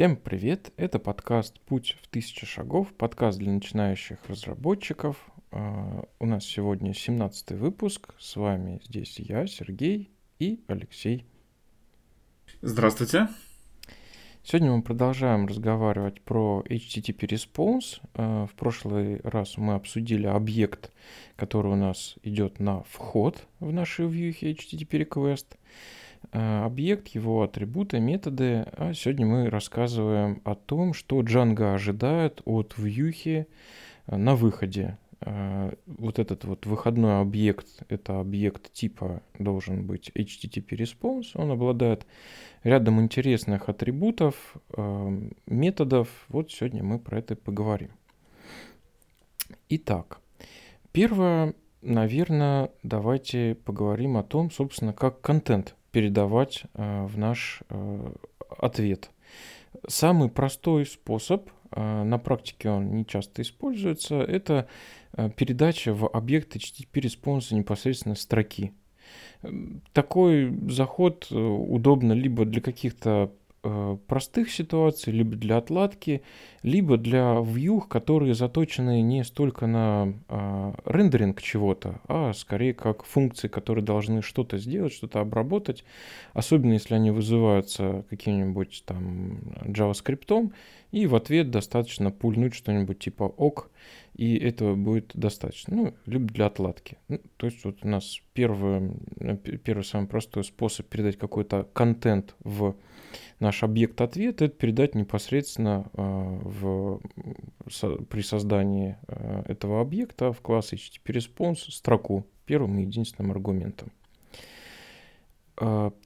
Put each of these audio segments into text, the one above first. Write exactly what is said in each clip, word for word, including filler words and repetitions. Всем привет! Это подкаст «Путь в тысячу шагов», подкаст для начинающих разработчиков. У нас сегодня семнадцатый выпуск. С вами здесь я, Сергей, и Алексей. Здравствуйте! Сегодня мы продолжаем разговаривать про эйч ти ти пи Response. В прошлый раз мы обсудили объект, который у нас идет на вход в наши вьюхи эйч ти ти пи Request. Объект, его атрибуты, методы. А сегодня мы рассказываем о том, что Django ожидает от вьюхи на выходе. Вот этот вот выходной объект, это объект типа должен быть эйч ти ти пи Response. Он обладает рядом интересных атрибутов, методов. Вот сегодня мы про это поговорим. Итак, первое, наверное, давайте поговорим о том, собственно, как контент передавать э, в наш э, ответ. Самый простой способ, э, на практике он не часто используется, это э, передача в объект эйч ти ти пи Response непосредственно строки. Такой заход удобно либо для каких-то э, простых ситуаций, либо для отладки, либо для вьюх, которые заточены не столько на э, рендеринг чего-то, а скорее как функции, которые должны что-то сделать, что-то обработать, особенно если они вызываются каким-нибудь там JavaScript, и в ответ достаточно пульнуть что-нибудь типа ок, и этого будет достаточно, ну, либо для отладки. Ну, то есть вот у нас первый, первый самый простой способ передать какой-то контент в наш объект ответ — это передать непосредственно в, при создании этого объекта в класс эйч ти ти пи Response строку первым и единственным аргументом.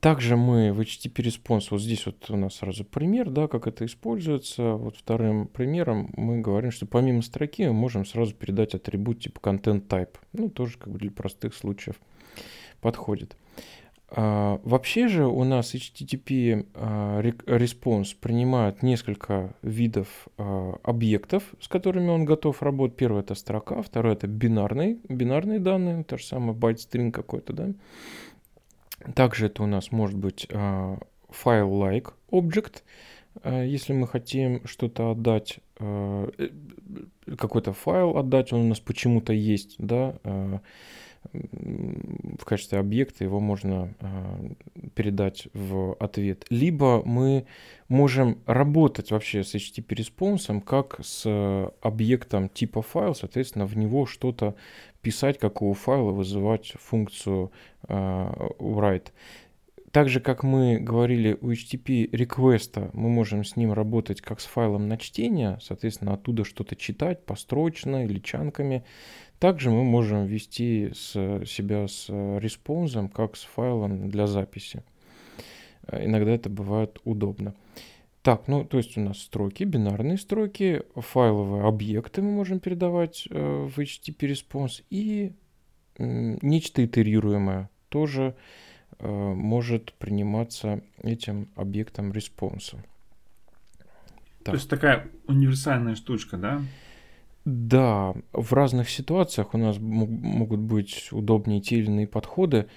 Также мы в эйч ти ти пи Response, вот здесь вот у нас сразу пример, да, как это используется. Вот вторым примером мы говорим, что помимо строки мы можем сразу передать атрибут типа content type. Ну, тоже как бы для простых случаев подходит. Вообще же у нас эйч ти ти пи Response принимает несколько видов объектов, с которыми он готов работать. Первое — это строка, второе — это бинарные, бинарные данные, то же самое байт-стринг какой-то, да. Также это у нас может быть э, file-like object, э, если мы хотим что-то отдать, э, какой-то файл отдать, он у нас почему-то есть, да, э, в качестве объекта его можно э, передать в ответ. Либо мы можем работать вообще с эйч ти ти пи Response как с объектом типа файл, соответственно, в него что-то писать, как у файла, вызывать функцию э, write. Так же, как мы говорили у эйч ти ти пи реквест, мы можем с ним работать как с файлом на чтение, соответственно, оттуда что-то читать построчно или чанками. Также мы можем вести с себя с респонсом как с файлом для записи. Иногда это бывает удобно. Так, ну то есть у нас строки, бинарные строки, файловые объекты мы можем передавать э, в эйч ти ти пи Response, и э, нечто итерируемое тоже э, может приниматься этим объектом респонса. Так. То есть такая универсальная штучка, да? Да, в разных ситуациях у нас могут быть удобнее те или иные подходы.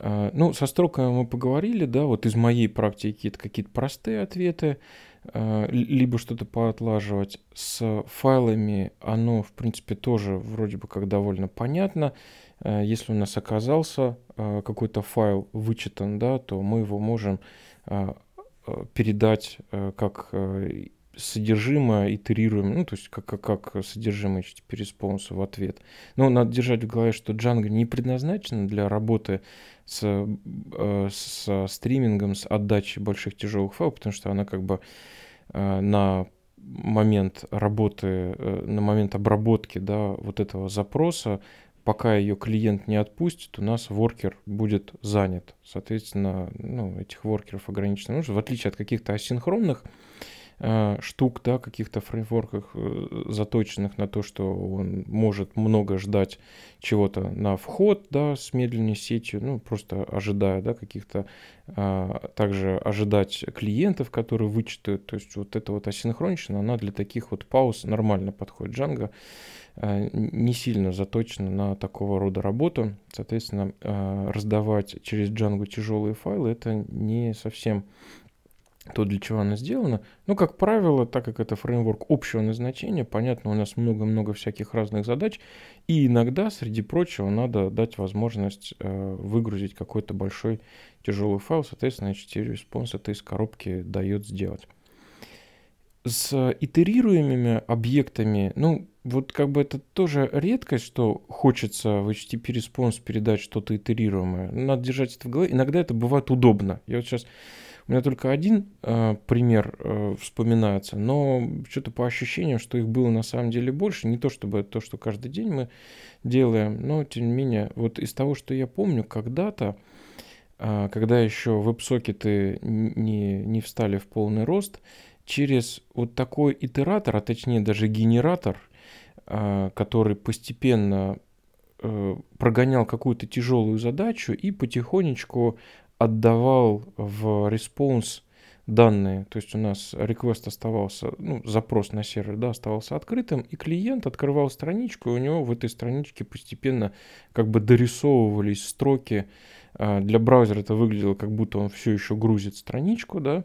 Ну, со строками мы поговорили, да, вот из моей практики это какие-то простые ответы, либо что-то поотлаживать. С файлами оно, в принципе, тоже вроде бы как довольно понятно. Если у нас оказался какой-то файл вычитан, да, то мы его можем передать как содержимое итерируем, ну, то есть как, как, как содержимое эйч ти ти пи Response в ответ. Но надо держать в голове, что Django не предназначен для работы с, э, со стримингом, с отдачей больших тяжелых файлов, потому что она как бы э, на момент работы, э, на момент обработки, да, вот этого запроса, пока ее клиент не отпустит, у нас воркер будет занят. Соответственно, ну, этих воркеров ограничено нужно. В отличие от каких-то асинхронных штук, да, каких-то фреймворках, заточенных на то, что он может много ждать чего-то на вход, да, с медленной сетью, ну, просто ожидая, да, каких-то, а, также ожидать клиентов, которые вычитают, то есть вот эта вот асинхронщина, она для таких вот пауз нормально подходит. Django а, не сильно заточена на такого рода работу, соответственно, а, раздавать через Django тяжелые файлы — это не совсем то, для чего она сделана. Ну, как правило, так как это фреймворк общего назначения, понятно, у нас много-много всяких разных задач, и иногда, среди прочего, надо дать возможность э, выгрузить какой-то большой тяжелый файл, соответственно, HttpResponse это из коробки дает сделать. С итерируемыми объектами, ну, вот как бы это тоже редкость, что хочется в HttpResponse передать что-то итерируемое. Надо держать это в голове. Иногда это бывает удобно. Я вот сейчас... У меня только один э, пример э, вспоминается, но что-то по ощущениям, что их было на самом деле больше. Не то чтобы то, что каждый день мы делаем, но тем не менее, вот из того, что я помню, когда-то, э, когда еще веб-сокеты не, не встали в полный рост, через вот такой итератор, а точнее даже генератор, э, который постепенно э, прогонял какую-то тяжелую задачу и потихонечку отдавал в респонс данные, то есть у нас request оставался, ну, запрос на сервер, да, оставался открытым, и клиент открывал страничку, и у него в этой страничке постепенно как бы дорисовывались строки. Для браузера это выглядело, как будто он все еще грузит страничку, да,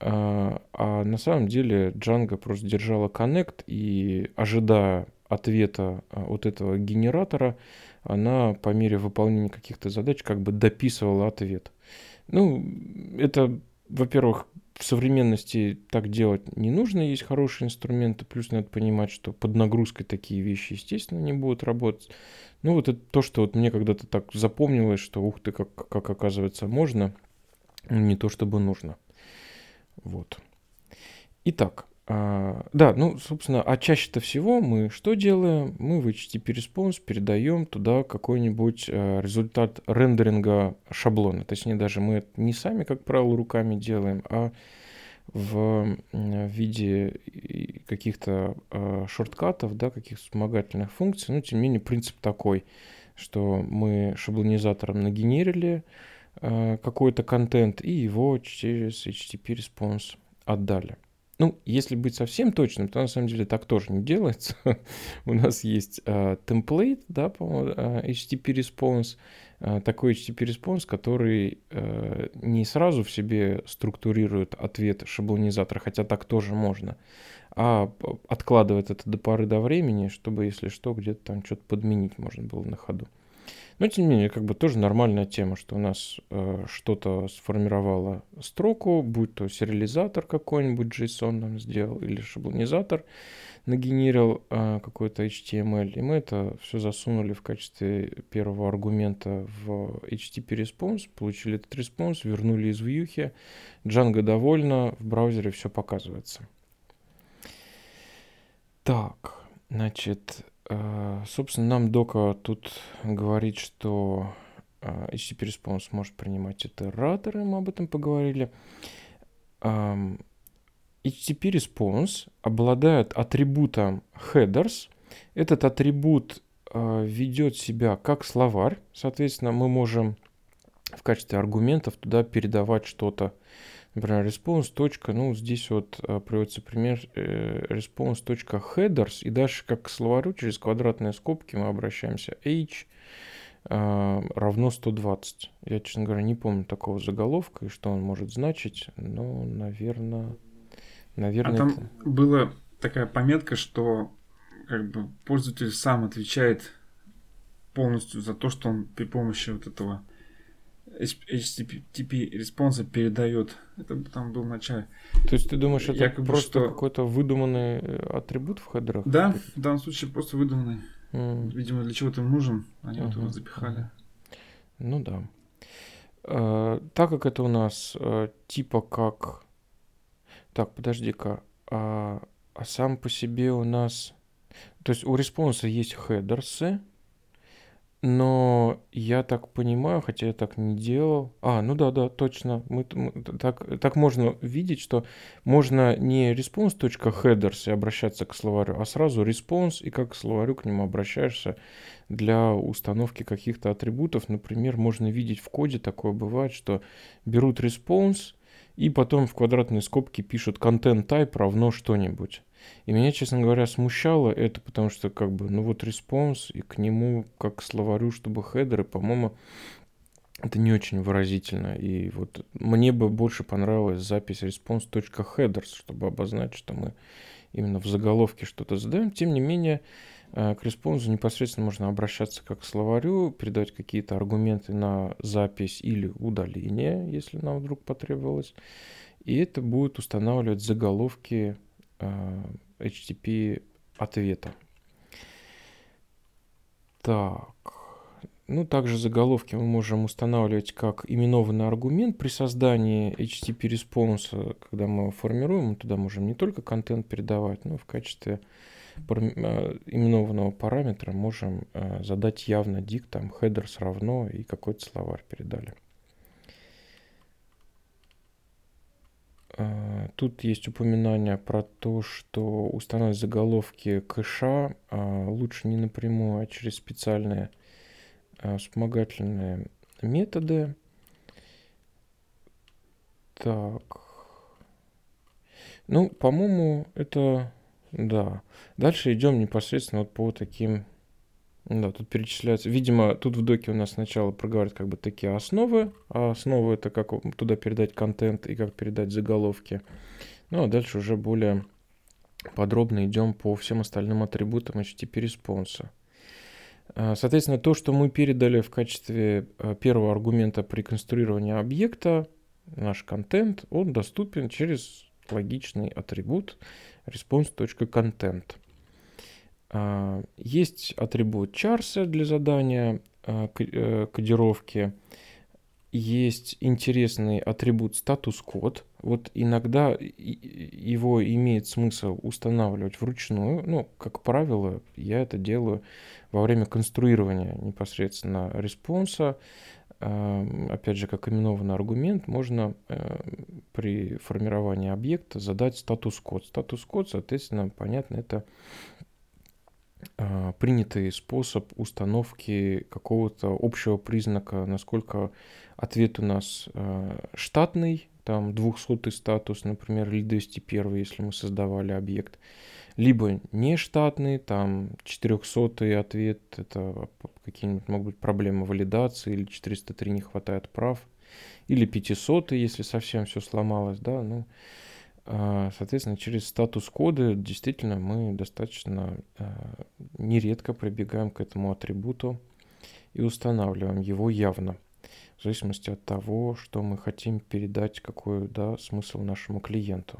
а на самом деле Django просто держала connect, и ожидая ответа от этого генератора, она по мере выполнения каких-то задач как бы дописывала ответ. Ну, это, во-первых, в современности так делать не нужно, есть хорошие инструменты, плюс надо понимать, что под нагрузкой такие вещи, естественно, не будут работать. Ну, вот это то, что вот мне когда-то так запомнилось, что ух ты, как, как оказывается, можно, не то чтобы нужно. Вот. Итак. А, да, ну, собственно, а чаще-то всего мы что делаем? Мы в HttpResponse передаем туда какой-нибудь а, результат рендеринга шаблона. Точнее, даже мы это не сами, как правило, руками делаем, а в, в виде каких-то а, шорткатов, да, каких-то вспомогательных функций. Но, тем не менее, принцип такой, что мы шаблонизатором нагенерили а, какой-то контент и его через HttpResponse отдали. Ну, если быть совсем точным, то на самом деле так тоже не делается. У нас есть темплейт, да, по-моему, HttpResponse, такой HttpResponse, который не сразу в себе структурирует ответ шаблонизатора, хотя так тоже можно, а откладывает это до поры до времени, чтобы, если что, где-то там что-то подменить можно было на ходу. Но, тем не менее, как бы тоже нормальная тема, что у нас э, что-то сформировало строку, будь то сериализатор какой-нибудь JSON нам сделал, или шаблонизатор нагенерил э, какой-то эйч ти эм эль, и мы это все засунули в качестве первого аргумента в HttpResponse, получили этот респонс, вернули из вьюхи, Django довольна, в браузере все показывается. Так, значит... Собственно, нам дока тут говорит, что HttpResponse может принимать итераторы, мы об этом поговорили. HttpResponse обладает атрибутом headers. Этот атрибут ведет себя как словарь. Соответственно, мы можем в качестве аргументов туда передавать что-то. Например, response. Ну, здесь вот приводится пример response.headers. И дальше, как к словарю, через квадратные скобки мы обращаемся h равно сто двадцать. Я, честно говоря, не помню такого заголовка и что он может значить. Но, наверное... наверное а там это... была такая пометка, что как бы пользователь сам отвечает полностью за то, что он при помощи вот этого... HttpResponse передает. Это там был в начале. То есть ты думаешь, это якобы просто что... какой-то выдуманный атрибут в хедерах? Да, в данном случае просто выдуманный. Mm. Видимо, для чего-то им нужен. Они uh-huh. вот его запихали. Ну да. А, так как это у нас а, типа как... Так, подожди-ка. А, а сам по себе у нас... То есть у респонса есть хедерсы. Но я так понимаю, хотя я так не делал. А, ну да, да, точно. Мы, мы, так, так можно видеть, что можно не response.headers и обращаться к словарю, а сразу response и как к словарю к нему обращаешься для установки каких-то атрибутов. Например, можно видеть в коде, такое бывает, что берут response и потом в квадратные скобки пишут content type равно что-нибудь. И меня, честно говоря, смущало это, потому что, как бы, ну вот респонс, и к нему, как к словарю, чтобы хедеры, по-моему, это не очень выразительно. И вот мне бы больше понравилась запись response.headers, чтобы обозначить, что мы именно в заголовке что-то задаем. Тем не менее, к респонсу непосредственно можно обращаться как к словарю, передать какие-то аргументы на запись или удаление, если нам вдруг потребовалось. И это будет устанавливать заголовки эйч ти ти пи ответа. Так. Ну, также заголовки мы можем устанавливать как именованный аргумент при создании HttpResponse, когда мы его формируем, мы туда можем не только контент передавать, но в качестве именованного параметра можем задать явно dict, там headers равно и какой-то словарь передали. Тут есть упоминание про то, что устанавливать заголовки кэша лучше не напрямую, а через специальные вспомогательные методы. Так. Ну, по-моему, это... Да. Дальше идем непосредственно вот по таким... Да, тут перечисляется... Видимо, тут в доке у нас сначала проговорят как бы такие основы. А основы — это как туда передать контент и как передать заголовки. Ну, а дальше уже более подробно идем по всем остальным атрибутам HttpResponse. Соответственно, то, что мы передали в качестве первого аргумента при конструировании объекта, наш контент, он доступен через логичный атрибут response.content. Есть атрибут charse для задания кодировки. Есть интересный атрибут status-код. Вот иногда его имеет смысл устанавливать вручную. Ну, как правило, я это делаю во время конструирования непосредственно респонса. Опять же, как именованный аргумент, можно при формировании объекта задать статус-код. Статус-код, соответственно, понятно, это принятый способ установки какого-то общего признака, насколько ответ у нас штатный, там двухсотый статус, например, или двести первый, если мы создавали объект, либо нештатный, там четырехсотый ответ, это какие-нибудь могут быть проблемы валидации, или четыреста три не хватает прав, или пятисотый, если совсем все сломалось, да, ну, соответственно, через статус-коды действительно мы достаточно нередко прибегаем к этому атрибуту и устанавливаем его явно, в зависимости от того, что мы хотим передать, какой, да, смысл нашему клиенту.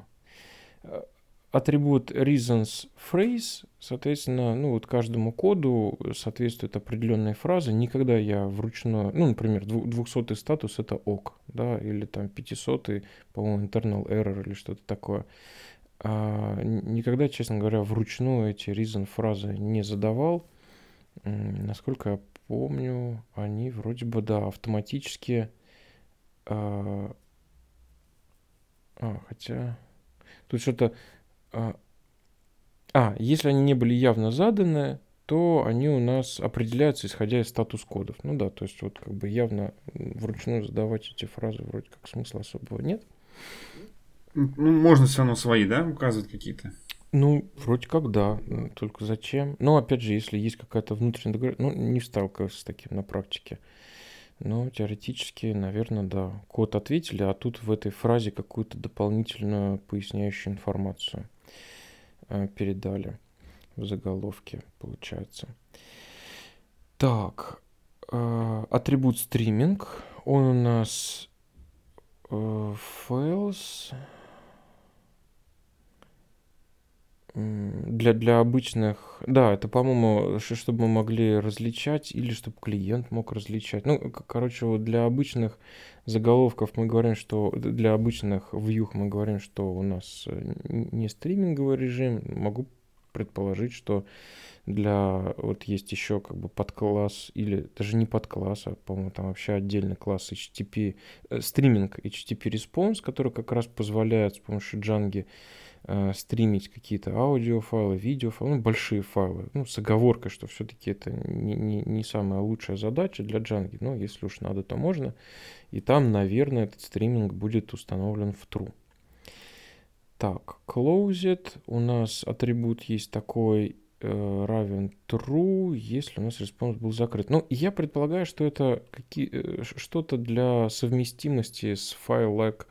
Атрибут responsePhrase, соответственно, ну вот каждому коду соответствует определенная фраза. Никогда я вручную, ну, например, двухсотый статус — это ок, да, или там пятисотый, по-моему, internal error или что-то такое. А, никогда, честно говоря, вручную эти reason-фразы не задавал. Насколько я помню, они вроде бы, да, автоматически... А, а, хотя... Тут что-то... А, если они не были явно заданы, то они у нас определяются, исходя из статус-кодов. Ну да, то есть вот как бы явно вручную задавать эти фразы вроде как смысла особого нет. Ну, можно все равно свои, да, указывать какие-то? Ну, вроде как да, только зачем? Ну, опять же, если есть какая-то внутренняя договоренность, ну, не сталкивался с таким на практике. Ну, теоретически, наверное, да. Код ответили, а тут в этой фразе какую-то дополнительную поясняющую информацию передали в заголовке, получается. Так, атрибут стриминг. Он у нас fails. Для, для обычных, да, это, по-моему, чтобы мы могли различать или чтобы клиент мог различать. Ну, короче, вот для обычных заголовков мы говорим, что для обычных вьюх мы говорим, что у нас не стриминговый режим. Могу предположить, что для, вот есть еще как бы подкласс или даже не подкласс, а, по-моему, там вообще отдельный класс эйч ти ти пи, э, стриминг HttpResponse, который как раз позволяет с помощью Django стримить какие-то аудиофайлы, видеофайлы, ну, большие файлы, ну, с оговоркой, что все-таки это не, не, не самая лучшая задача для Django, но если уж надо, то можно. И там, наверное, этот стриминг будет установлен в true. Так, closed. У нас атрибут есть такой э, равен true, если у нас респонс был закрыт. Ну, я предполагаю, что это какие, что-то для совместимости с файл-like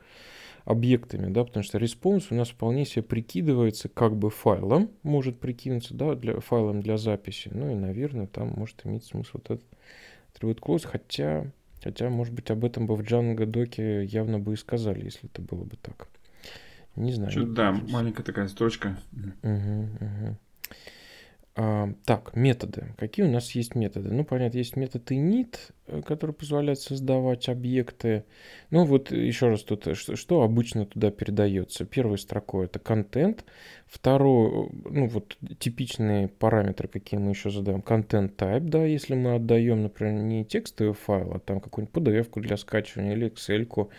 объектами, да, потому что респонс у нас вполне себе прикидывается как бы файлом, может прикинуться, да, для, файлом для записи, ну и, наверное, там может иметь смысл вот этот attribute clause, хотя, хотя, может быть, об этом бы в Django доке явно бы и сказали, если это было бы так. Не знаю. Что-то, не да, кажется. Маленькая такая строчка. Угу, угу. А, так, методы. Какие у нас есть методы? Ну, понятно, есть метод init, который позволяет создавать объекты. Ну, вот еще раз тут, что, что обычно туда передается. Первой строкой это контент. Второй, ну, вот типичные параметры, какие мы еще задаем. Content type, да, если мы отдаем, например, не текстовый файл, а там какую-нибудь пи ди эф-ку для скачивания, или Excel-ку,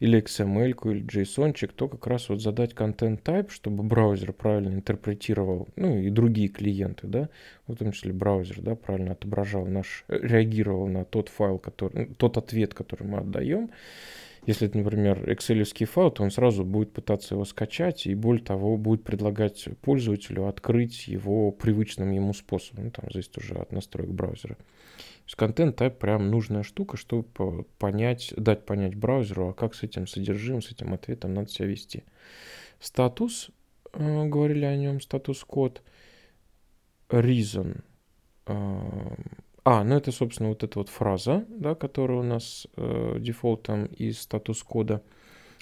или икс эм эль-ку, или JSON-чик, то как раз вот задать content type, чтобы браузер правильно интерпретировал, ну, и другие клиенты, да, в том числе браузер, да, правильно отображал наш, реагировал на тот файл, который, тот ответ, который мы отдаем. Если это, например, экселевский файл, то он сразу будет пытаться его скачать и, более того, будет предлагать пользователю открыть его привычным ему способом. Ну, там зависит уже от настроек браузера. То есть контент-тайп прям нужная штука, чтобы понять, дать понять браузеру, а как с этим содержимым, с этим ответом надо себя вести. Статус, э, говорили о нем, статус-код. Reason. Э, А, ну это, собственно, вот эта вот фраза, да, которая у нас э, дефолтом из статус-кода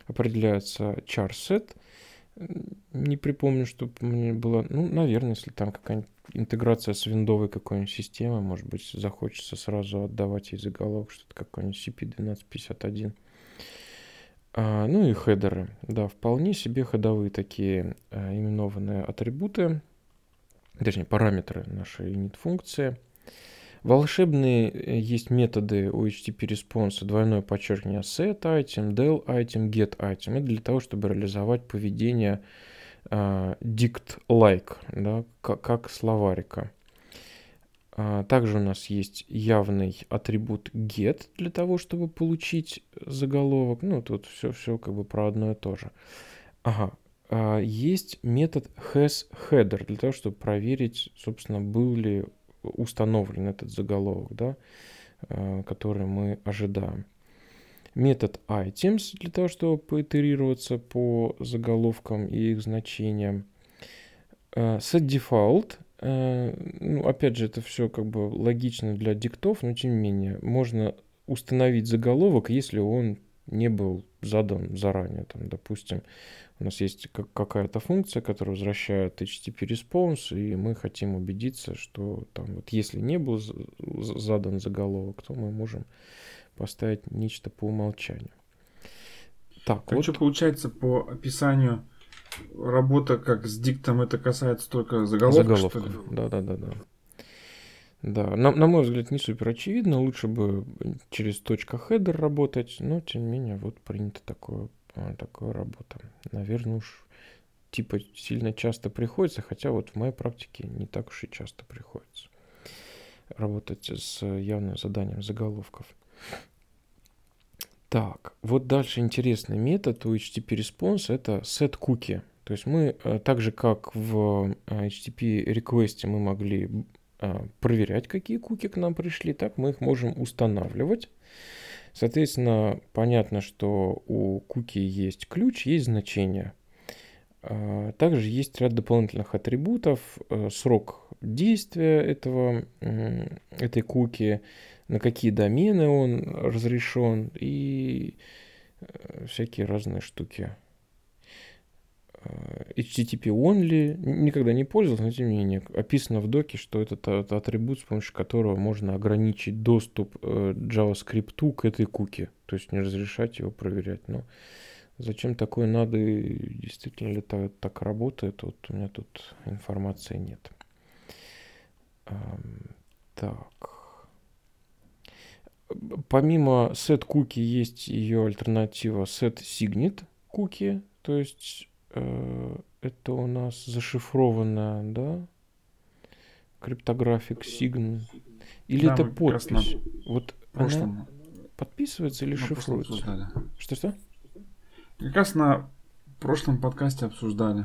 определяется charset. Не припомню, чтобы мне было... Ну, наверное, если там какая-нибудь интеграция с виндовой какой-нибудь системой, может быть, захочется сразу отдавать ей заголовок, что-то какой-нибудь си пи тысяча двести пятьдесят один. А, ну и хедеры. Да, вполне себе ходовые такие а, именованные атрибуты, точнее, параметры нашей init-функции. Волшебные есть методы у HttpResponse, двойное подчеркивание setItem, delItem, getItem. Это для того, чтобы реализовать поведение э, dict-like, да, как, как словарика. А также у нас есть явный атрибут get для того, чтобы получить заголовок. Ну, тут все-все как бы про одно и то же. Ага. А есть метод hasHeader для того, чтобы проверить, собственно, был ли установлен этот заголовок, да, который мы ожидаем. Метод items для того, чтобы поитерироваться по заголовкам и их значениям. SetDefault. Ну, опять же, это все как бы логично для диктов, но тем не менее можно установить заголовок, если он не был задан заранее. Там, допустим, у нас есть как, какая-то функция, которая возвращает HttpResponse, и мы хотим убедиться, что там, вот, если не был задан заголовок, то мы можем поставить нечто по умолчанию. Так, так вот. Что получается по описанию работа как с диктом, это касается только заголовка? Заголовка, да-да-да. Да, на, на мой взгляд, не супер очевидно, лучше бы через .header работать, но тем не менее вот принята такое, такая работа. Наверное, уж типа сильно часто приходится, хотя вот в моей практике не так уж и часто приходится работать с явным заданием заголовков. Так, вот дальше интересный метод у HttpResponse — это setCookie. То есть мы так же, как в HttpRequest мы могли проверять, какие куки к нам пришли, так мы их можем устанавливать. Соответственно, понятно, что у куки есть ключ, есть значение. Также есть ряд дополнительных атрибутов. Срок действия этого, этой куки, на какие домены он разрешен и всякие разные штуки. эйч ти ти пи only никогда не пользовался, но тем не менее описано в доке, что это, это атрибут, с помощью которого можно ограничить доступ э, JavaScript к этой куке, то есть не разрешать его проверять. Но зачем такое надо и действительно ли это так работает, вот у меня тут информации нет. Эм, так. Помимо setCookie есть ее альтернатива setSignetCookie, то есть это у нас зашифрованная, да, криптографик сигн. Или да, это подпись? Вот она подписывается или ну, шифруется? Что-что? Как раз на прошлом подкасте обсуждали.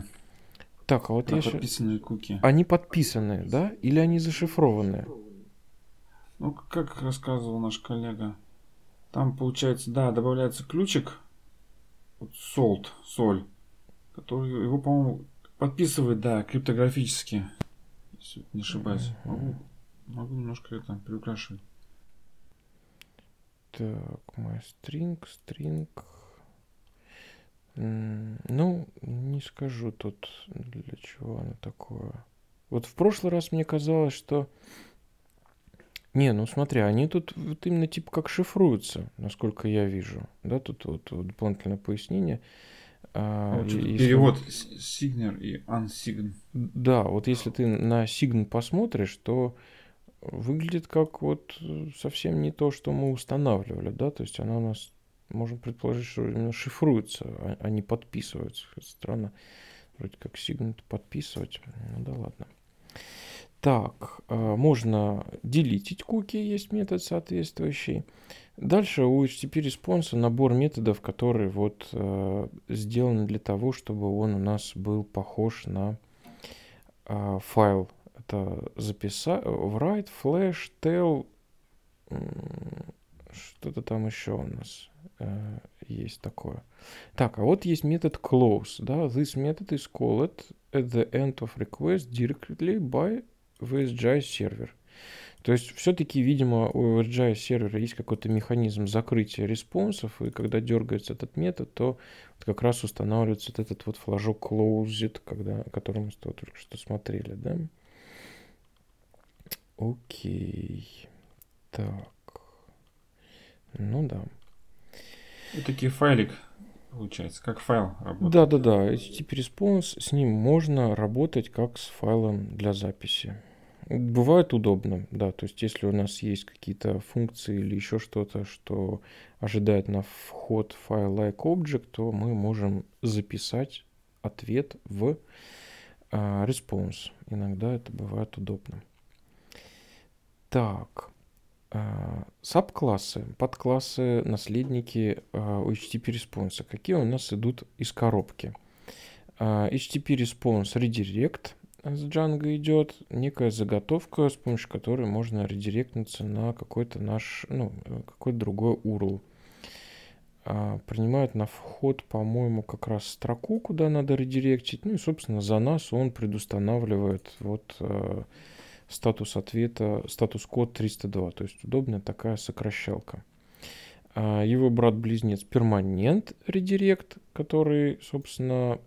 Так, а вот а я подписанные ш... куки. Они подписаны, да? Или они зашифрованы? Ну, как рассказывал наш коллега, там получается, да, добавляется ключик, вот salt, соль, который его, по-моему, подписывает, да, криптографически. Если не ошибаюсь. Uh-huh. Могу, могу немножко это приукрашивать. Так, мой стринг, стринг. Ну, не скажу тут, для чего оно такое. Вот в прошлый раз мне казалось, что... Не, ну смотри, они тут вот именно типа как шифруются, насколько я вижу. Да, тут вот, вот дополнительное пояснение. А, вот и, перевод если... signer и unsign. Да, вот если ты на sign посмотришь, то выглядит как вот совсем не то, что мы устанавливали, да, то есть она у нас, можно предположить, что именно шифруется, а, а не подписывается. Странно, вроде как sign подписывать, ну да ладно. Так, можно делить куки, есть метод соответствующий. Дальше у HttpResponse набор методов, которые вот э, сделаны для того, чтобы он у нас был похож на э, файл. Это записать, write, flash, tell, что-то там еще у нас э, есть такое. Так, а вот есть метод close, да, this method is called at the end of request directly by ви эс джи ай сервер. То есть все-таки, видимо, у ви эс джи ай сервера есть какой-то механизм закрытия респонсов, и когда дергается этот метод, то вот как раз устанавливается вот этот вот флажок closed, когда, который мы только что смотрели, да? Окей. Так. Ну да. Вот такие файлик. Получается, как файл работает. Да, да, да. HttpResponse, с ним можно работать как с файлом для записи. Бывает удобно, да. То есть, если у нас есть какие-то функции или еще что-то, что ожидает на вход файл like object, то мы можем записать ответ в uh, response. Иногда это бывает удобно. Так. Саб-классы, подклассы, наследники uh, у HttpResponse. Какие у нас идут из коробки? Uh, HttpResponse Redirect с Django идет. Некая заготовка, с помощью которой можно редиректнуться на какой-то наш, ну, какой-то другой ю ар эл. Uh, принимает на вход, по-моему, как раз строку, куда надо редиректить. Ну и, собственно, за нас он предустанавливает вот... Uh, статус ответа, статус код триста два, то есть удобная такая сокращалка. Его брат-близнец перманент редирект, который, собственно,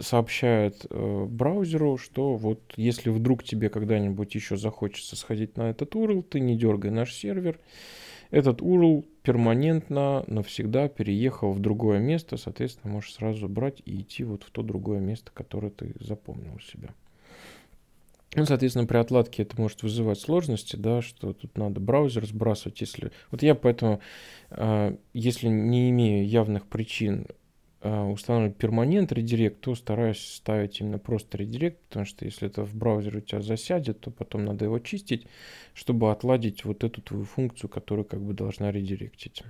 сообщает браузеру, что вот если вдруг тебе когда-нибудь еще захочется сходить на этот ю ар эл, ты не дергай наш сервер. Этот ю ар эл перманентно навсегда переехал в другое место, соответственно, можешь сразу брать и идти вот в то другое место, которое ты запомнил у себя. Ну, соответственно, при отладке это может вызывать сложности, да, что тут надо браузер сбрасывать, если... Вот я поэтому, э, если не имею явных причин э, устанавливать перманент редирект, то стараюсь ставить именно просто редирект, потому что если это в браузере у тебя засядет, то потом надо его чистить, чтобы отладить вот эту твою функцию, которая как бы должна редиректить.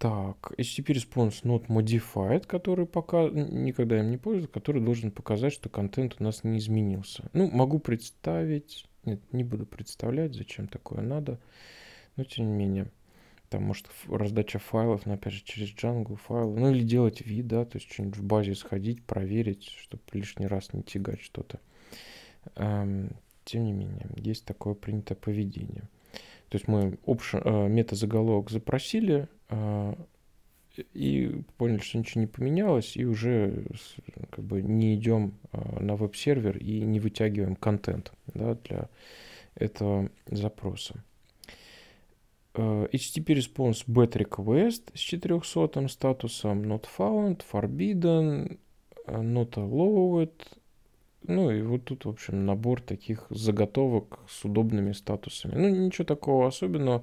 Так, HttpResponse not modified, который пока никогда им не пользуется, который должен показать, что контент у нас не изменился. Ну, могу представить, нет, не буду представлять, зачем такое надо, но тем не менее. Там, может, раздача файлов, но, опять же, через Django файлы, ну, или делать вид, да, то есть что-нибудь в базе сходить, проверить, чтобы лишний раз не тягать что-то. Тем не менее, есть такое принятое поведение. То есть мы option, метазаголовок запросили и поняли, что ничего не поменялось, и уже как бы не идем на веб-сервер и не вытягиваем контент, да, для этого запроса. HttpResponse Bad Request с четырехсотым статусом Not Found, Forbidden, Not Allowed. Ну и вот тут, в общем, набор таких заготовок с удобными статусами. Ну, ничего такого особенного.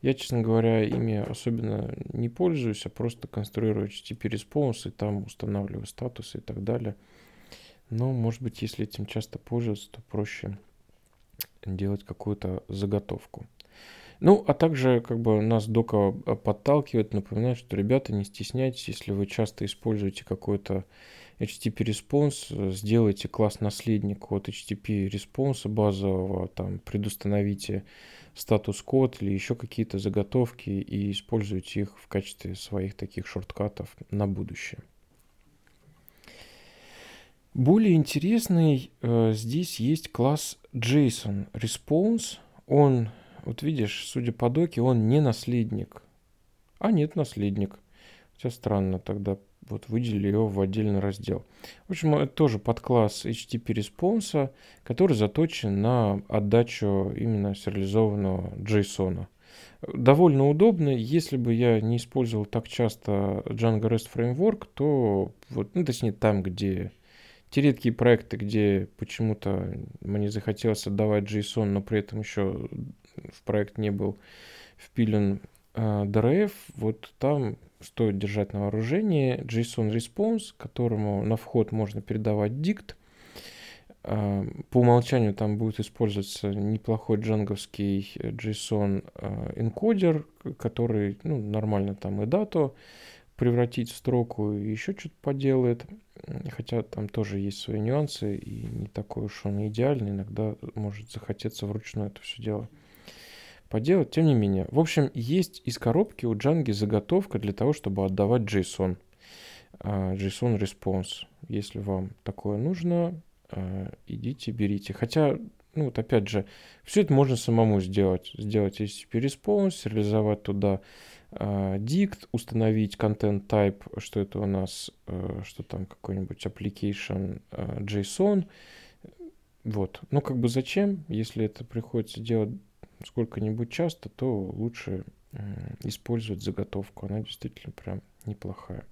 Я, честно говоря, ими особенно не пользуюсь, а просто конструирую HttpResponse и там устанавливаю статусы и так далее. Но, может быть, если этим часто пользоваться, то проще делать какую-то заготовку. Ну, а также как бы нас дока подталкивает, напоминает, что, ребята, не стесняйтесь, если вы часто используете какой-то HttpResponse, сделайте класс-наследник от HttpResponse базового, там предустановите статус-код или еще какие-то заготовки и используйте их в качестве своих таких шорткатов на будущее. Более интересный э, здесь есть класс JSON-Response. Он, вот видишь, судя по доке, он не наследник. А нет, наследник. Хотя странно, тогда вот выделили его в отдельный раздел. В общем, это тоже подкласс HttpResponse, который заточен на отдачу именно сериализованного JSON. Довольно удобно. Если бы я не использовал так часто Django REST Framework, то, вот, ну, точнее, там, где... Те редкие проекты, где почему-то мне захотелось отдавать JSON, но при этом еще в проект не был впилен э, ди ар эф, вот там стоит держать на вооружении JSON Response, которому на вход можно передавать дикт. Э, по умолчанию там будет использоваться неплохой джанговский JSON э, энкодер, который, ну, нормально там и дату превратить в строку и еще что-то поделает. Хотя там тоже есть свои нюансы, и не такой уж он идеальный. Иногда может захотеться вручную это все дело поделать. Тем не менее, в общем, есть из коробки у Django заготовка для того, чтобы отдавать JSON. JSON Response. Если вам такое нужно, идите, берите. Хотя, ну вот опять же, все это можно самому сделать. Сделать эйч ти ти пи Response, реализовать туда Dict, установить content type, что это у нас, что там какой-нибудь application JSON. Вот. Ну как бы зачем? Если это приходится делать сколько-нибудь часто, то лучше использовать заготовку. Она действительно прям неплохая.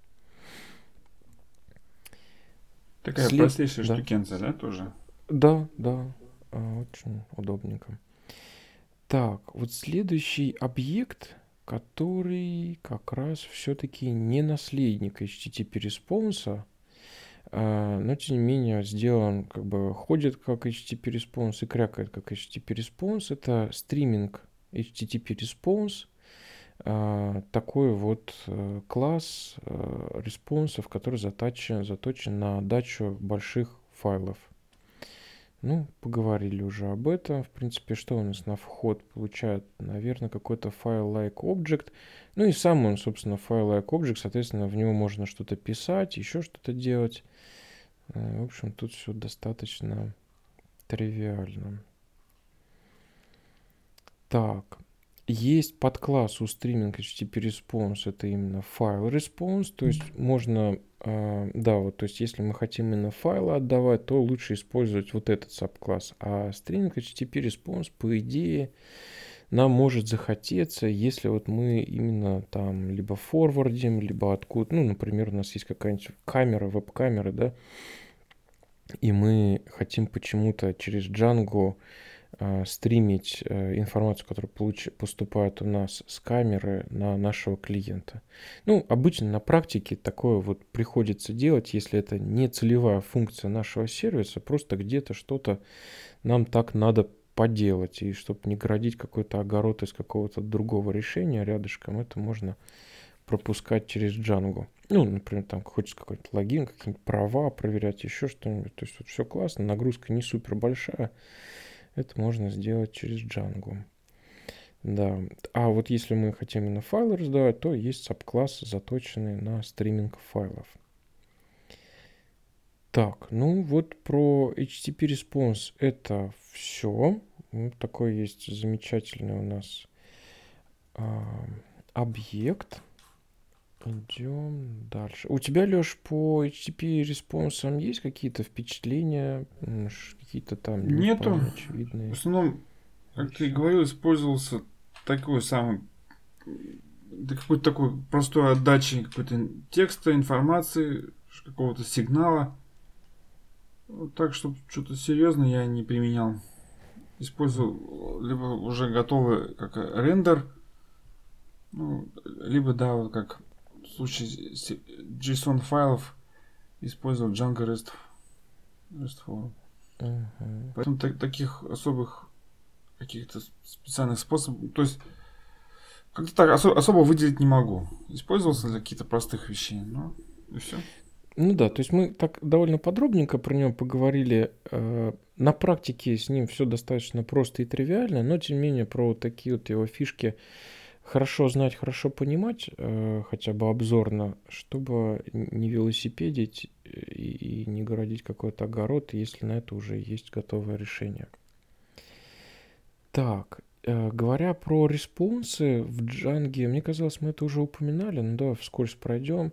Такая След... простейшая да. штукенция, да, тоже? Да, да. Очень удобненько. Так, вот следующий объект, который как раз все-таки не наследник HttpResponse, но тем не менее сделан, как бы ходит как HttpResponse и крякает как HttpResponse. Это стриминг HttpResponse, такой вот класс респонсов, который заточен, заточен на отдачу больших файлов. Ну, поговорили уже об этом. В принципе, что у нас на вход получает? Наверное, какой-то файл-like object. Ну и сам он, собственно, файл-like object. Соответственно, в него можно что-то писать, еще что-то делать. В общем, тут все достаточно тривиально. Так, есть подкласс у стриминга HttpResponse. Это именно файл-response. То есть можно... Да, вот, то есть если мы хотим именно файлы отдавать, то лучше использовать вот этот сабкласс. А string HttpResponse, по идее, нам может захотеться, если вот мы именно там либо форвардим, либо откуда, ну, например, у нас есть какая-нибудь камера, веб-камера, да, и мы хотим почему-то через Django э, стримить э, информацию, которая получ... поступает у нас с камеры на нашего клиента. Ну, обычно на практике такое вот приходится делать, если это не целевая функция нашего сервиса, просто где-то что-то нам так надо поделать, и чтобы не городить какой-то огород из какого-то другого решения рядышком, это можно пропускать через Django. Ну, например, там хочется какой-то логин, какие-нибудь права проверять, еще что-нибудь. То есть вот все классно, нагрузка не супер большая. Это можно сделать через Django. Да. А вот если мы хотим именно файлы раздавать, то есть сабклассы, заточенные на стриминг файлов. Так, ну вот про HttpResponse это все. Вот такой есть замечательный у нас а, объект. Идем дальше. У тебя, Леш, по HttpResponse есть какие-то впечатления? Какие-то там... Нету. Очевидные? В основном, как ты говорил, использовался такой самый... Да, какой-то такой простой отдачи какой-то текста, информации, какого-то сигнала. Вот так, чтобы что-то серьезное я не применял. Использовал либо уже готовый как рендер, ну, либо, да, вот как... В случае JSON файлов использовал Django REST, REST Form. Uh-huh. Поэтому так, таких особых каких-то специальных способов, то есть как-то так особо, особо выделить не могу. Использовался для каких-то простых вещей, но и все. Ну да, то есть мы так довольно подробненько про него поговорили. На практике с ним все достаточно просто и тривиально, но тем не менее про вот такие вот его фишки хорошо знать, хорошо понимать, хотя бы обзорно, чтобы не велосипедить и не городить какой-то огород, если на это уже есть готовое решение. Так, говоря про респонсы в Django, мне казалось, мы это уже упоминали, но давай вскользь пройдем.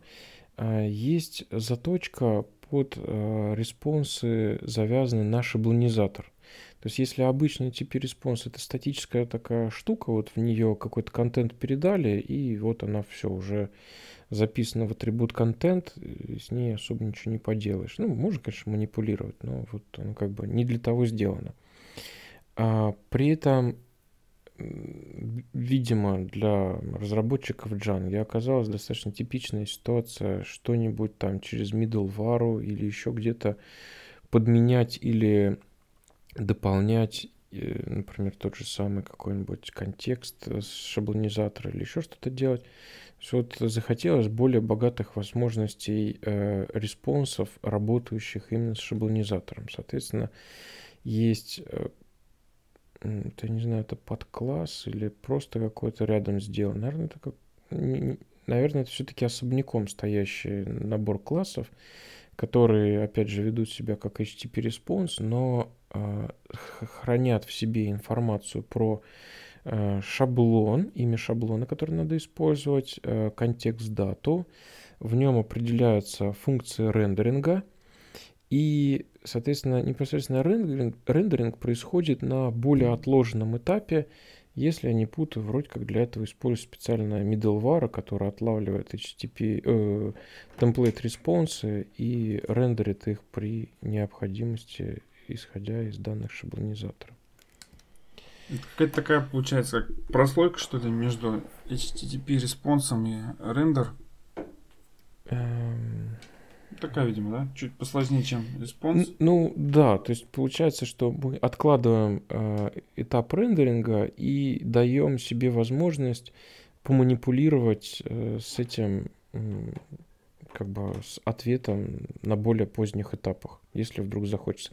Есть заточка под респонсы, завязанные на шаблонизатор. То есть если обычный эйч ти ти пи респонс это статическая такая штука, вот в нее какой-то контент передали, и вот она все уже записана в атрибут контент, с ней особо ничего не поделаешь. Ну, можно, конечно, манипулировать, но вот оно как бы не для того сделано. А при этом, видимо, для разработчиков Django оказалась достаточно типичная ситуация, что-нибудь там через middleware или еще где-то подменять или дополнять, например, тот же самый какой-нибудь контекст с шаблонизатора или еще что-то делать. Вот захотелось более богатых возможностей э, респонсов, работающих именно с шаблонизатором. Соответственно, есть, э, я не знаю, это подкласс или просто какой-то рядом сделан. Наверное, это как, наверное, это все-таки особняком стоящий набор классов, которые, опять же, ведут себя как эйч ти ти пи респонс, но э, хранят в себе информацию про э, шаблон, имя шаблона, который надо использовать, э, контекст-дату, в нем определяются функции рендеринга, и, соответственно, непосредственно рендеринг, рендеринг происходит на более отложенном этапе, если я не путаю, вроде как для этого использую специально middleware, который отлавливает эйч ти ти пи, э, TemplateResponse и рендерит их при необходимости, исходя из данных шаблонизатора. Это какая-то такая, получается, как прослойка, что ли, между эйч ти ти пи респонсом и рендер? Эм... Такая, видимо, да? Чуть посложнее, чем респонс. Ну, да, то есть получается, что мы откладываем э, этап рендеринга и даем себе возможность поманипулировать э, с этим, э, как бы, с ответом на более поздних этапах, если вдруг захочется.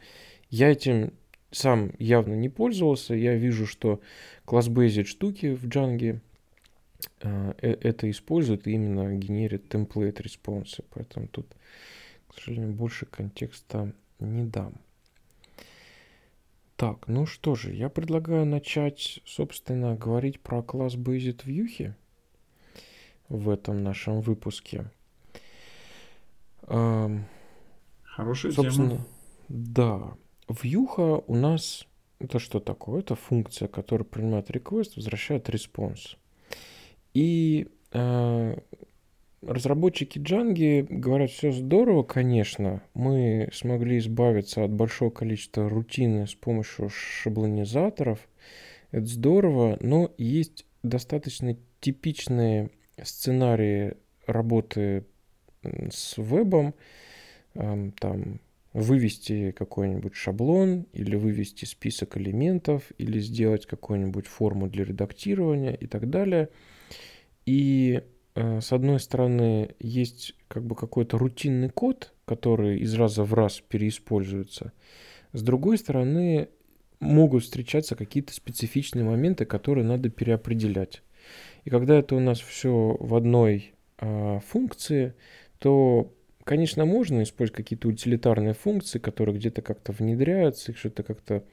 Я этим сам явно не пользовался. Я вижу, что класс-бейзит штуки в Django э, это используют, именно генерит template-респонсы, поэтому тут, к сожалению, больше контекста не дам. Так, ну что же, я предлагаю начать, собственно, говорить про класс Based View'и в этом нашем выпуске. Хорошая собственно, тема. Да, View'ха у нас, это что такое? Это функция, которая принимает request, возвращает response. И разработчики Django говорят, все здорово, конечно, мы смогли избавиться от большого количества рутины с помощью шаблонизаторов, это здорово, но есть достаточно типичные сценарии работы с вебом, там вывести какой-нибудь шаблон или вывести список элементов или сделать какую-нибудь форму для редактирования и так далее. И с одной стороны, есть как бы какой-то рутинный код, который из раза в раз переиспользуется. С другой стороны, могут встречаться какие-то специфичные моменты, которые надо переопределять. И когда это у нас все в одной а, функции, то, конечно, можно использовать какие-то утилитарные функции, которые где-то как-то внедряются, их что-то как-то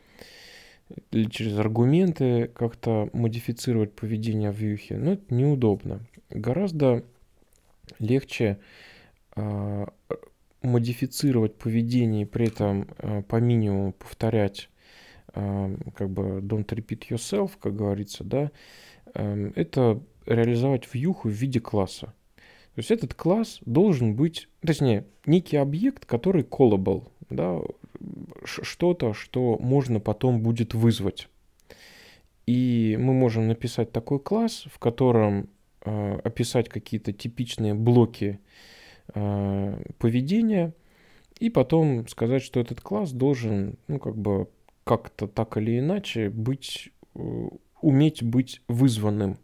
или через аргументы как-то модифицировать поведение в вьюхе, но это неудобно. Гораздо легче э, модифицировать поведение и при этом э, по минимуму повторять, э, как бы don't repeat yourself, как говорится, да, э, это реализовать вьюху в виде класса. То есть этот класс должен быть, точнее, некий объект, который callable, да, что-то, что можно потом будет вызвать. И мы можем написать такой класс, в котором э, описать какие-то типичные блоки э, поведения, и потом сказать, что этот класс должен, ну, как бы, как-то так или иначе быть, э, уметь быть вызванным,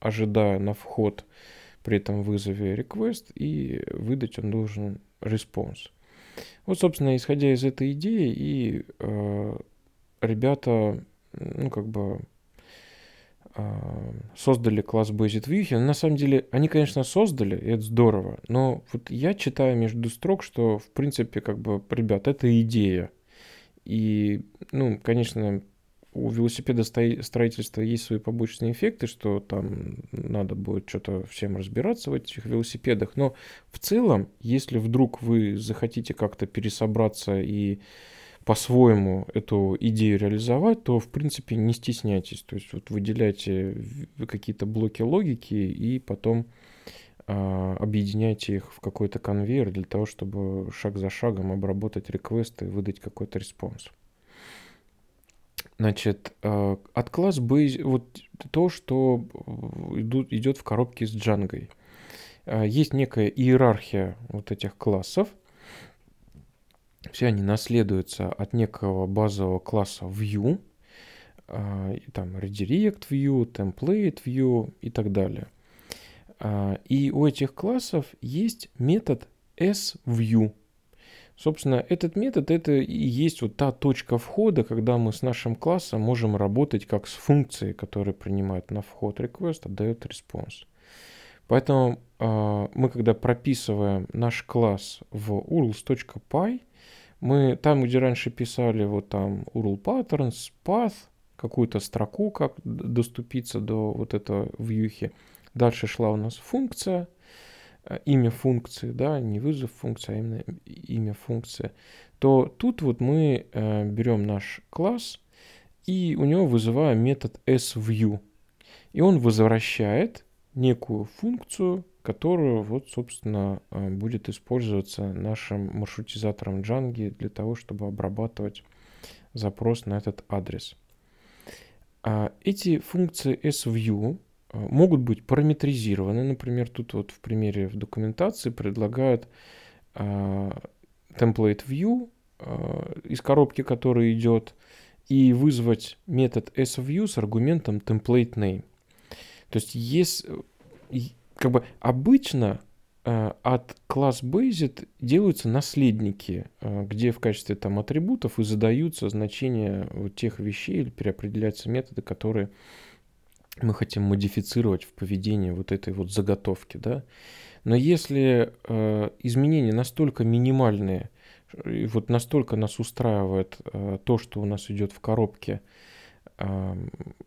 ожидая на вход при этом вызове request, и выдать он должен response. Вот, собственно, исходя из этой идеи, и э, ребята, ну, как бы, э, создали класс BasedView. На самом деле, они, конечно, создали, и это здорово, но вот я читаю между строк, что, в принципе, как бы, ребят, это идея. И, ну, конечно, у велосипедостроительства есть свои побочные эффекты, что там надо будет что-то всем разбираться в этих велосипедах. Но в целом, если вдруг вы захотите как-то пересобраться и по-своему эту идею реализовать, то, в принципе, не стесняйтесь. То есть вот выделяйте какие-то блоки логики и потом а, объединяйте их в какой-то конвейер для того, чтобы шаг за шагом обработать реквесты и выдать какой-то респонс. Значит, от класс Base, вот то, что идут, идет в коробке с Django. Есть некая иерархия вот этих классов. Все они наследуются от некого базового класса View. Там Redirect View, Template View и так далее. И у этих классов есть метод sView. Собственно, этот метод — это и есть вот та точка входа, когда мы с нашим классом можем работать как с функцией, которая принимает на вход request, отдает response. Поэтому э, мы, когда прописываем наш класс в urls.py, мы там, где раньше писали вот там url patterns, path, какую-то строку, как доступиться до вот этого вьюхи, дальше шла у нас функция, имя функции, да, не вызов функции, а именно имя функции, то тут вот мы э, берем наш класс и у него вызываем метод sView. И он возвращает некую функцию, которую вот, собственно, э, будет использоваться нашим маршрутизатором Django для того, чтобы обрабатывать запрос на этот адрес. А эти функции sView могут быть параметризированы. Например, тут вот в примере в документации предлагают э, template view, э, из коробки который идет, и вызвать метод sView с аргументом template name. То есть, есть как бы обычно э, от класс Based делаются наследники, э, где в качестве там атрибутов и задаются значения вот тех вещей или переопределяются методы, которые мы хотим модифицировать в поведении вот этой вот заготовки, да. Но если э, изменения настолько минимальные, и вот настолько нас устраивает э, то, что у нас идет в коробке, э,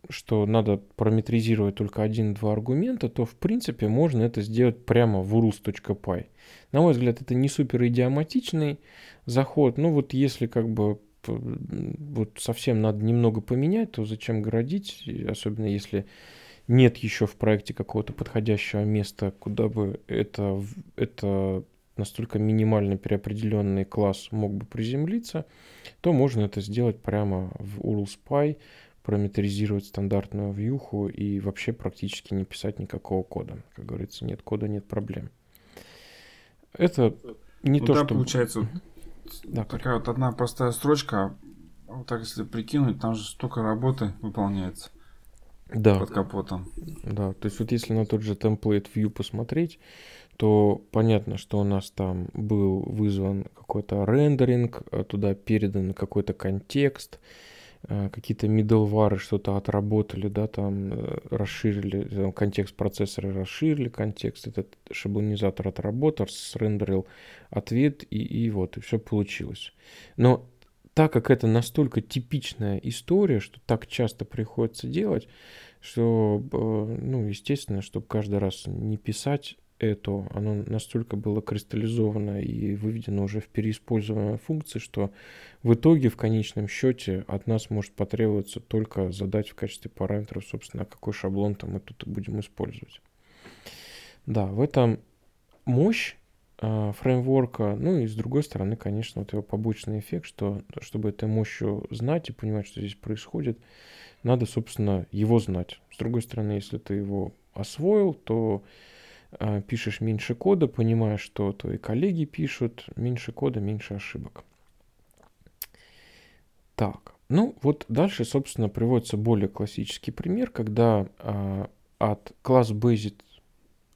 что надо параметризировать только один-два аргумента, то в принципе можно это сделать прямо в urls.py. На мой взгляд, это не супер идиоматичный заход, но вот если как бы вот совсем надо немного поменять, то зачем городить, особенно если нет еще в проекте какого-то подходящего места, куда бы это, это настолько минимально переопределенный класс мог бы приземлиться, то можно это сделать прямо в urls.py, параметризировать стандартную вьюху и вообще практически не писать никакого кода. Как говорится, нет кода, нет проблем. Это не ну, то, да, что... Получается... Да, такая вот одна простая строчка, вот так если прикинуть, там же столько работы выполняется, да, под капотом. Да, то есть вот если на тот же template view посмотреть, то понятно, что у нас там был вызван какой-то рендеринг, туда передан какой-то контекст, какие-то middleware что-то отработали, да, там расширили, там, контекст процессора расширили, контекст, этот шаблонизатор отработал, срендерил ответ, и, и вот, и все получилось. Но так как это настолько типичная история, что так часто приходится делать, что, ну, естественно, чтобы каждый раз не писать это, оно настолько было кристаллизовано и выведено уже в переиспользуемые функции, что в итоге, в конечном счете, от нас может потребоваться только задать в качестве параметров, собственно, какой шаблон-то мы тут будем использовать. Да, в этом мощь э, фреймворка, ну и с другой стороны, конечно, вот его побочный эффект, что чтобы этой мощью знать и понимать, что здесь происходит, надо, собственно, его знать. С другой стороны, если ты его освоил, то пишешь меньше кода, понимаешь, что твои коллеги пишут, меньше кода, меньше ошибок. Так, ну вот дальше, собственно, приводится более классический пример, когда э, от класс Based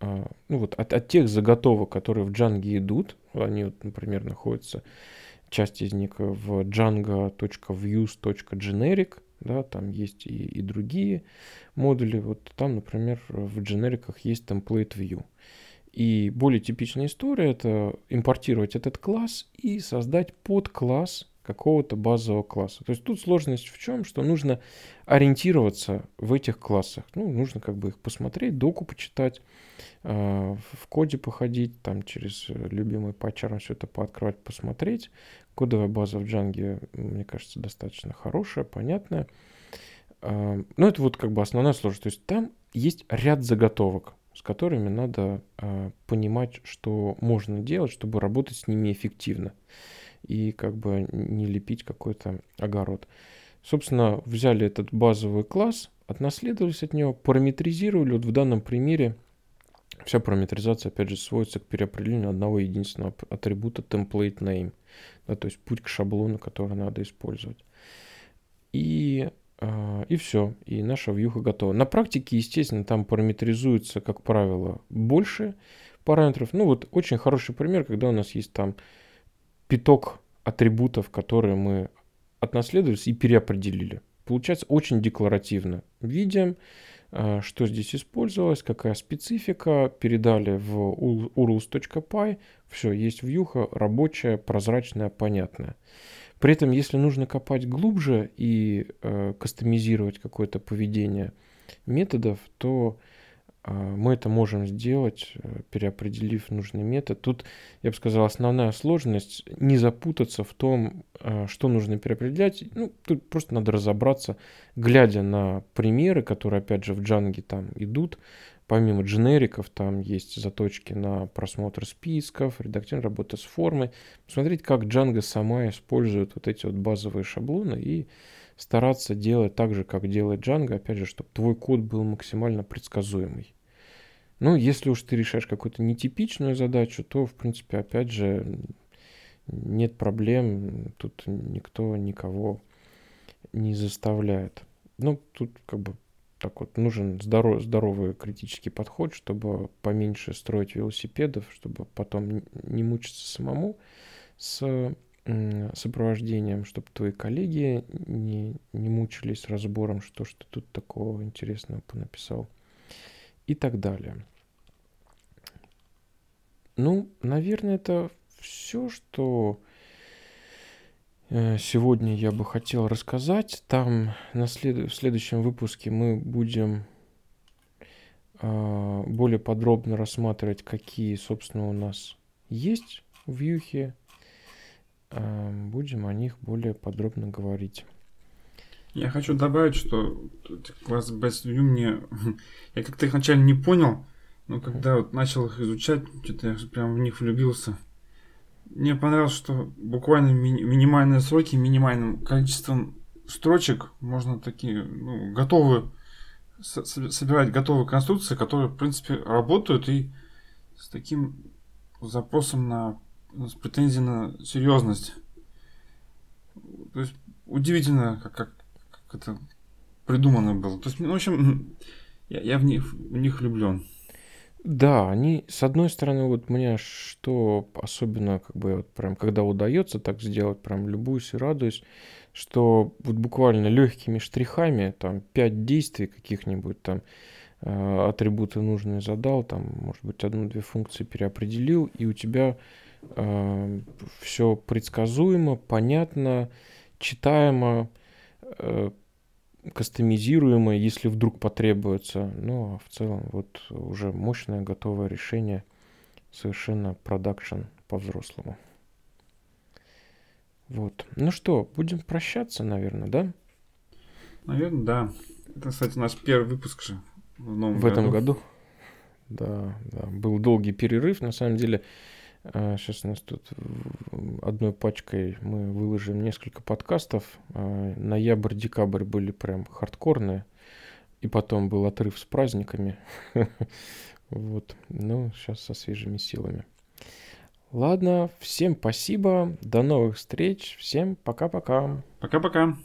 ну, вот от, от тех заготовок, которые в Django идут, они, вот, например, находятся, часть из них в django.views.generic, да, там есть и, и другие модули. Вот там, например, в generic есть TemplateView. И более типичная история — это импортировать этот класс и создать подкласс какого-то базового класса. То есть тут сложность в чем, что нужно ориентироваться в этих классах. Ну, нужно как бы их посмотреть, доку почитать, э, в коде походить, там через любимый по чарам все это пооткрывать, посмотреть. Кодовая база в Django, мне кажется, достаточно хорошая, понятная. Э, но это вот как бы основная сложность. То есть там есть ряд заготовок, с которыми надо э, понимать, что можно делать, чтобы работать с ними эффективно и как бы не лепить какой-то огород. Собственно, взяли этот базовый класс, отнаследовались от него, параметризировали. Вот в данном примере вся параметризация, опять же, сводится к переопределению одного единственного атрибута template_name, да, то есть путь к шаблону, который надо использовать. И... И все, и наша вьюха готова. На практике, естественно, там параметризуется, как правило, больше параметров. Ну вот очень хороший пример, когда у нас есть там пяток атрибутов, которые мы отнаследовались и переопределили. Получается очень декларативно. Видим, что здесь использовалось, какая специфика. Передали в urls.py. Все, есть вьюха рабочая, прозрачная, понятная. При этом, если нужно копать глубже и э, кастомизировать какое-то поведение методов, то э, мы это можем сделать, переопределив нужный метод. Тут, я бы сказал, основная сложность — не запутаться в том, э, что нужно переопределять. Ну, тут просто надо разобраться, глядя на примеры, которые, опять же, в Django там идут. Помимо дженериков, там есть заточки на просмотр списков, редактирование, работа с формой. Посмотреть, как Django сама использует вот эти вот базовые шаблоны и стараться делать так же, как делает Django. Опять же, чтобы твой код был максимально предсказуемый. Но если уж ты решаешь какую-то нетипичную задачу, то, в принципе, опять же, нет проблем. Тут никто никого не заставляет. Ну, тут как бы... Так вот, нужен здоров, здоровый критический подход, чтобы поменьше строить велосипедов, чтобы потом не мучиться самому с сопровождением, чтобы твои коллеги не, не мучились разбором, что ж ты тут такого интересного понаписал и так далее. Ну, наверное, это все, что... сегодня я бы хотел рассказать. Там на след... в следующем выпуске мы будем э, более подробно рассматривать, какие, собственно, у нас есть вьюхи. Э, будем о них более подробно говорить. Я хочу добавить, что класс BestView мне... я как-то их вначале не понял, но когда вот начал их изучать, что-то я прям в них влюбился. Мне понравилось, что буквально ми- минимальные сроки, минимальным количеством строчек можно такие, ну, готовые, со- собирать готовые конструкции, которые, в принципе, работают и с таким запросом на, с претензией на серьезность. То есть удивительно, как, как, как это придумано было. То есть, ну, в общем, я, я в них, в них влюблен. Да, они, с одной стороны, вот мне что особенно, как бы, вот прям, когда удается так сделать, прям любуюсь и радуюсь, что вот буквально легкими штрихами, там, пять действий каких-нибудь, там, э, атрибуты нужные задал, там, может быть, одну-две функции переопределил, и у тебя э, все предсказуемо, понятно, читаемо, э, кастомизируемое, если вдруг потребуется. Ну, а в целом вот уже мощное, готовое решение, совершенно продакшн по-взрослому. Вот. Ну что, будем прощаться, наверное, да? Наверное, да. Это, кстати, наш первый выпуск же в новом году. В этом году. Да, да. Был долгий перерыв, на самом деле. Сейчас у нас тут одной пачкой мы выложим несколько подкастов. Ноябрь-декабрь были прям хардкорные. И потом был отрыв с праздниками. Вот. Ну, сейчас со свежими силами. Ладно, всем спасибо. До новых встреч. Всем пока-пока. Пока-пока.